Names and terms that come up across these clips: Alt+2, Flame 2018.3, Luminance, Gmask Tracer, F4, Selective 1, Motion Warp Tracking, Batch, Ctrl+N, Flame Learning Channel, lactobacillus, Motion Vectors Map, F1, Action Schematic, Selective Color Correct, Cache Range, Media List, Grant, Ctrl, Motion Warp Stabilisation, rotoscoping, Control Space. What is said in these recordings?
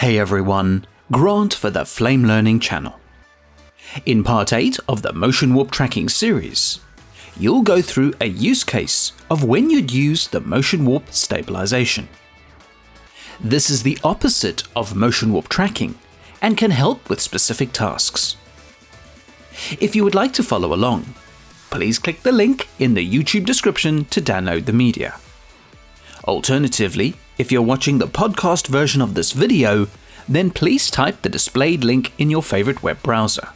Hey everyone, Grant for the Flame Learning Channel. In part 8 of the Motion Warp Tracking series, you'll go through a use case of when you'd use the Motion Warp Stabilisation. This is the opposite of Motion Warp Tracking and can help with specific tasks. If you would like to follow along, please click the link in the YouTube description to download the media. Alternatively, if you're watching the podcast version of this video, then please type the displayed link in your favorite web browser.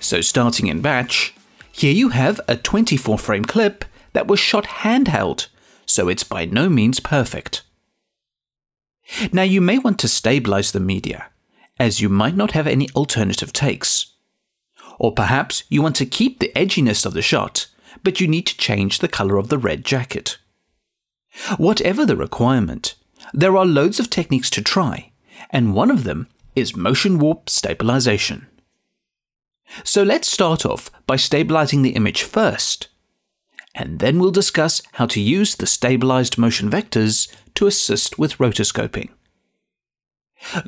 So starting in Batch, here you have a 24-frame clip that was shot handheld, so it's by no means perfect. Now you may want to stabilize the media, as you might not have any alternative takes. Or perhaps you want to keep the edginess of the shot, but you need to change the color of the red jacket. Whatever the requirement, there are loads of techniques to try, and one of them is motion warp stabilisation. So let's start off by stabilising the image first, and then we'll discuss how to use the stabilised motion vectors to assist with rotoscoping.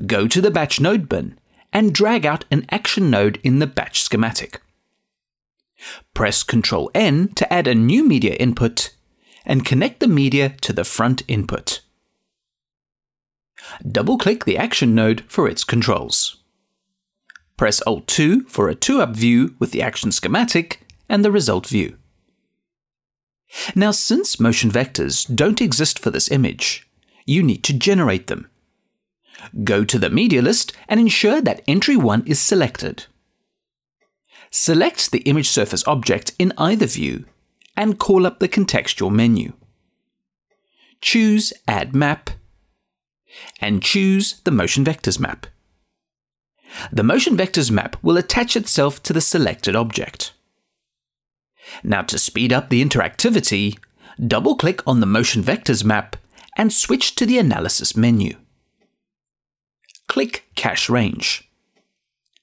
Go to the Batch node bin and drag out an action node in the Batch schematic. Press Ctrl+N to add a new media input and connect the media to the front input. Double-click the action node for its controls. Press Alt+2 for a 2-up view with the action schematic and the result view. Now, since motion vectors don't exist for this image, you need to generate them. Go to the Media List and ensure that Entry 1 is selected. Select the image surface object in either view and call up the contextual menu. Choose Add Map and choose the Motion Vectors Map. The Motion Vectors Map will attach itself to the selected object. Now, to speed up the interactivity, double-click on the Motion Vectors Map and switch to the Analysis menu. Click Cache Range.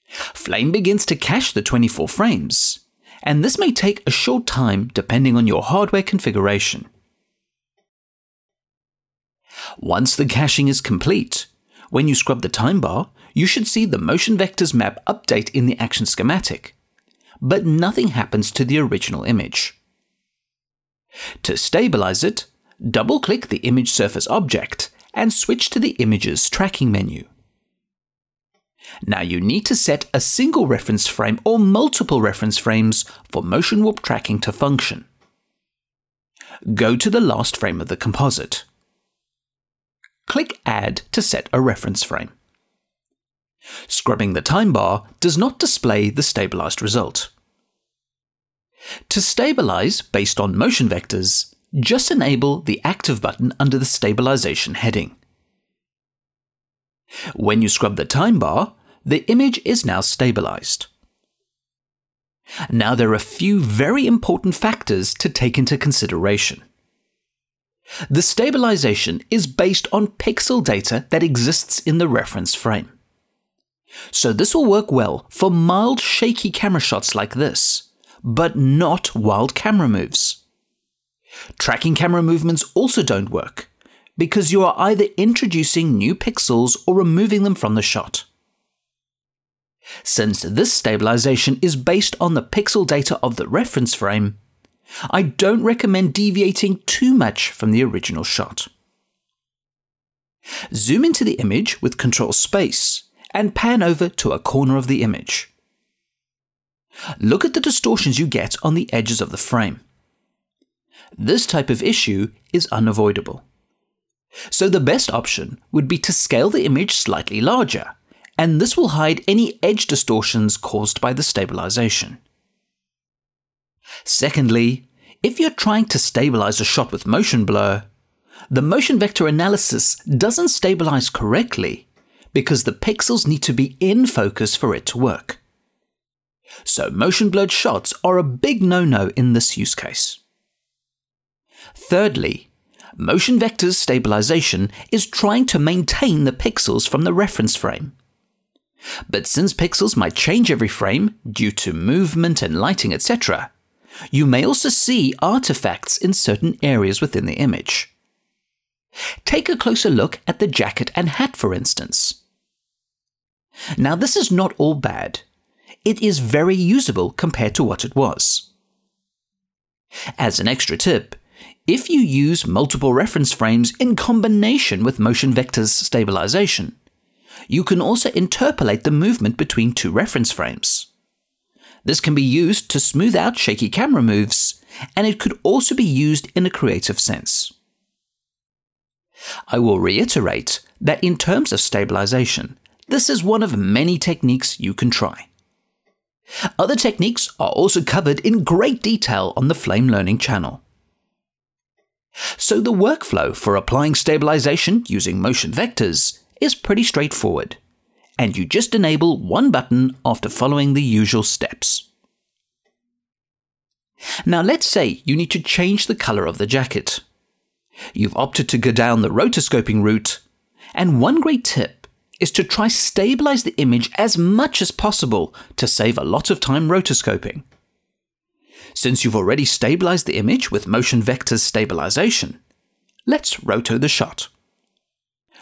Flame begins to cache the 24 frames, and this may take a short time depending on your hardware configuration. Once the caching is complete, when you scrub the time bar, you should see the motion vectors map update in the action schematic, but nothing happens to the original image. To stabilize it, double-click the image surface object and switch to the image's tracking menu. Now you need to set a single reference frame or multiple reference frames for motion warp tracking to function. Go to the last frame of the composite. Click Add to set a reference frame. Scrubbing the time bar does not display the stabilized result. To stabilize based on motion vectors, just enable the Active button under the Stabilization heading. When you scrub the time bar, the image is now stabilized. Now, there are a few very important factors to take into consideration. The stabilization is based on pixel data that exists in the reference frame. So this will work well for mild, shaky camera shots like this, but not wild camera moves. Tracking camera movements also don't work, because you are either introducing new pixels or removing them from the shot. Since this stabilization is based on the pixel data of the reference frame, I don't recommend deviating too much from the original shot. Zoom into the image with Control Space and pan over to a corner of the image. Look at the distortions you get on the edges of the frame. This type of issue is unavoidable. So the best option would be to scale the image slightly larger, and this will hide any edge distortions caused by the stabilization. Secondly, if you're trying to stabilize a shot with motion blur, the motion vector analysis doesn't stabilize correctly because the pixels need to be in focus for it to work. So motion blurred shots are a big no-no in this use case. Thirdly, motion vectors stabilization is trying to maintain the pixels from the reference frame. But since pixels might change every frame due to movement and lighting, etc., you may also see artifacts in certain areas within the image. Take a closer look at the jacket and hat, for instance. Now this is not all bad. It is very usable compared to what it was. As an extra tip, if you use multiple reference frames in combination with Motion Vectors Stabilisation, you can also interpolate the movement between two reference frames. This can be used to smooth out shaky camera moves, and it could also be used in a creative sense. I will reiterate that in terms of stabilisation, this is one of many techniques you can try. Other techniques are also covered in great detail on the Flame Learning Channel. So the workflow for applying stabilisation using motion vectors is pretty straightforward, and you just enable one button after following the usual steps. Now let's say you need to change the colour of the jacket. You've opted to go down the rotoscoping route, and one great tip is to try stabilise the image as much as possible to save a lot of time rotoscoping. Since you've already stabilised the image with Motion Vectors Stabilisation, let's roto the shot.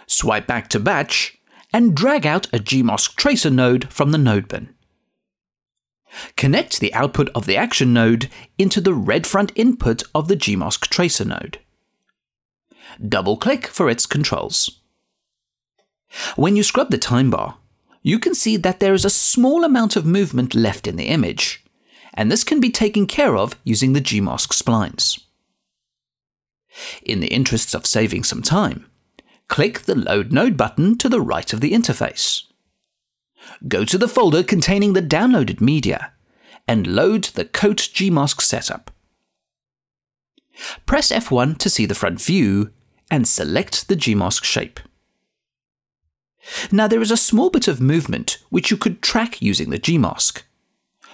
Swipe back to Batch and drag out a Gmask Tracer node from the node bin. Connect the output of the Action node into the red front input of the Gmask Tracer node. Double-click for its controls. When you scrub the time bar, you can see that there is a small amount of movement left in the image, and this can be taken care of using the Gmask splines. In the interests of saving some time, click the Load Node button to the right of the interface. Go to the folder containing the downloaded media, and load the Coat Gmask setup. Press F1 to see the front view, and select the Gmask shape. Now there is a small bit of movement which you could track using the Gmask.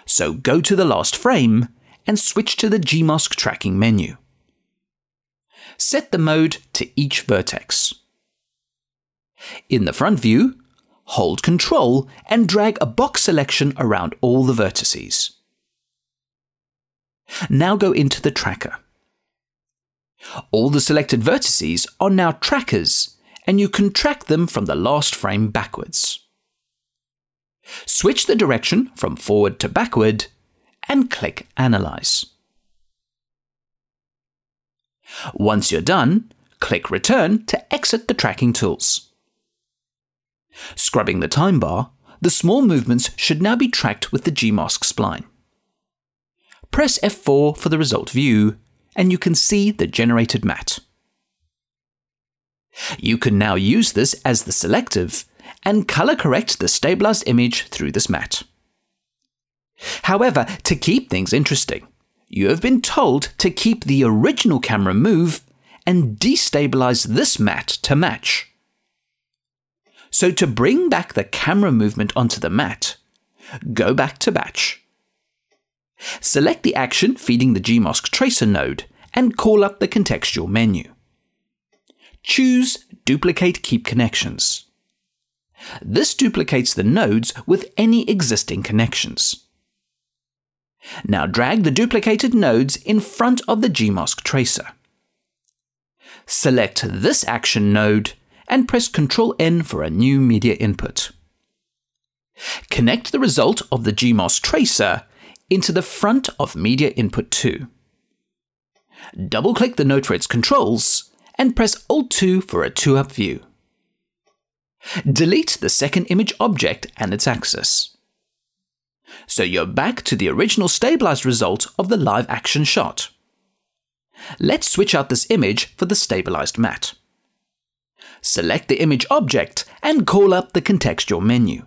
So go to the last frame and switch to the Gmask tracking menu. Set the mode to each vertex. In the front view, hold Ctrl and drag a box selection around all the vertices. Now go into the tracker. All the selected vertices are now trackers, and you can track them from the last frame backwards. Switch the direction from forward to backward and click Analyze. Once you're done, click Return to exit the tracking tools. Scrubbing the time bar, the small movements should now be tracked with the Gmask spline. Press F4 for the result view, and you can see the generated mat. You can now use this as the selective and color correct the stabilized image through this mat. However, to keep things interesting, you have been told to keep the original camera move and destabilize this mat to match. So to bring back the camera movement onto the mat, go back to Batch. Select the action feeding the Gmask Tracer node and call up the contextual menu. Choose Duplicate Keep Connections. This duplicates the nodes with any existing connections. Now drag the duplicated nodes in front of the Gmask Tracer. Select this action node and press Ctrl+N for a new media input. Connect the result of the Gmask Tracer into the front of Media Input 2. Double-click the node for its controls and press Alt+2 for a 2-up view. Delete the second image object and its axis. So you're back to the original stabilized result of the live action shot. Let's switch out this image for the stabilized mat. Select the image object and call up the contextual menu.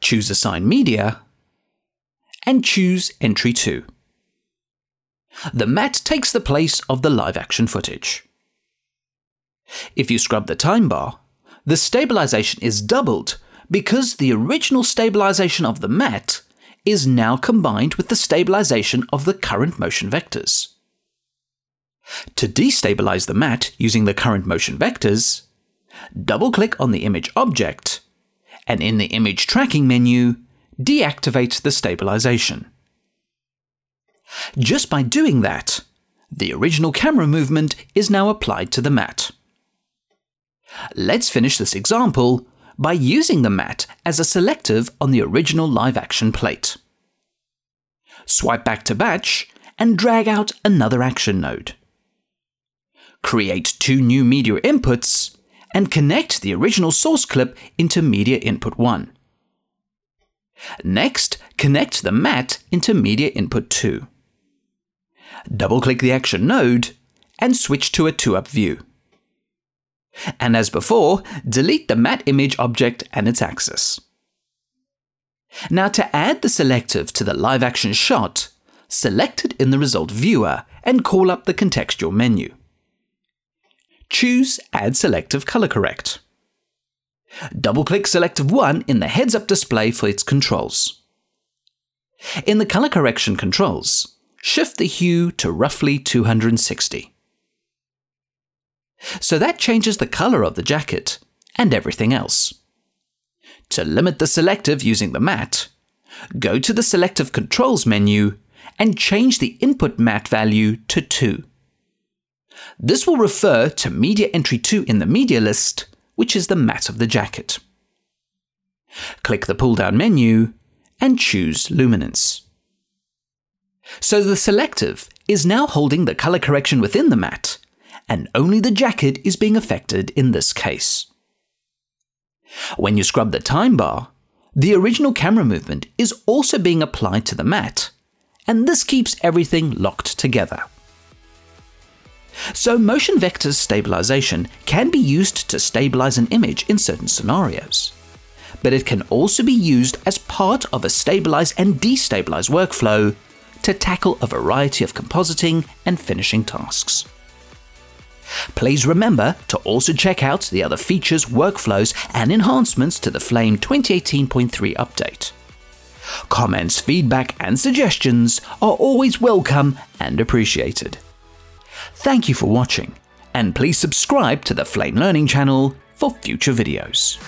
Choose Assign Media and choose Entry 2. The mat takes the place of the live action footage. If you scrub the time bar, the stabilization is doubled because the original stabilization of the mat is now combined with the stabilization of the current motion vectors. To destabilize the mat using the current motion vectors, double-click on the image object, and in the image tracking menu, deactivate the stabilization. Just by doing that, The original camera movement is now applied to the mat. Let's finish this example by using the mat as a selective on the original live action plate. Swipe back to Batch and drag out another action node. Create two new media inputs and connect the original source clip into Media Input 1. Next, connect the mat into Media Input 2. Double-click the action node and switch to a 2-up view. And as before, delete the mat image object and its axis. Now to add the selective to the live action shot, select it in the result viewer and call up the contextual menu. Choose Add Selective Color Correct. Double-click Selective 1 in the heads-up display for its controls. In the color correction controls, shift the hue to roughly 260. So that changes the color of the jacket and everything else. To limit the selective using the mat, go to the Selective Controls menu and change the input mat value to 2. This will refer to Media Entry 2 in the Media List, which is the mat of the jacket. Click the pull-down menu and choose Luminance. So the selective is now holding the color correction within the mat, and only the jacket is being affected in this case. When you scrub the time bar, the original camera movement is also being applied to the mat, and this keeps everything locked together. So Motion Vectors Stabilisation can be used to stabilise an image in certain scenarios, but it can also be used as part of a stabilise and destabilise workflow to tackle a variety of compositing and finishing tasks. Please remember to also check out the other features, workflows and enhancements to the Flame 2018.3 update. Comments, feedback and suggestions are always welcome and appreciated. Thank you for watching, and please subscribe to the Flame Learning Channel for future videos.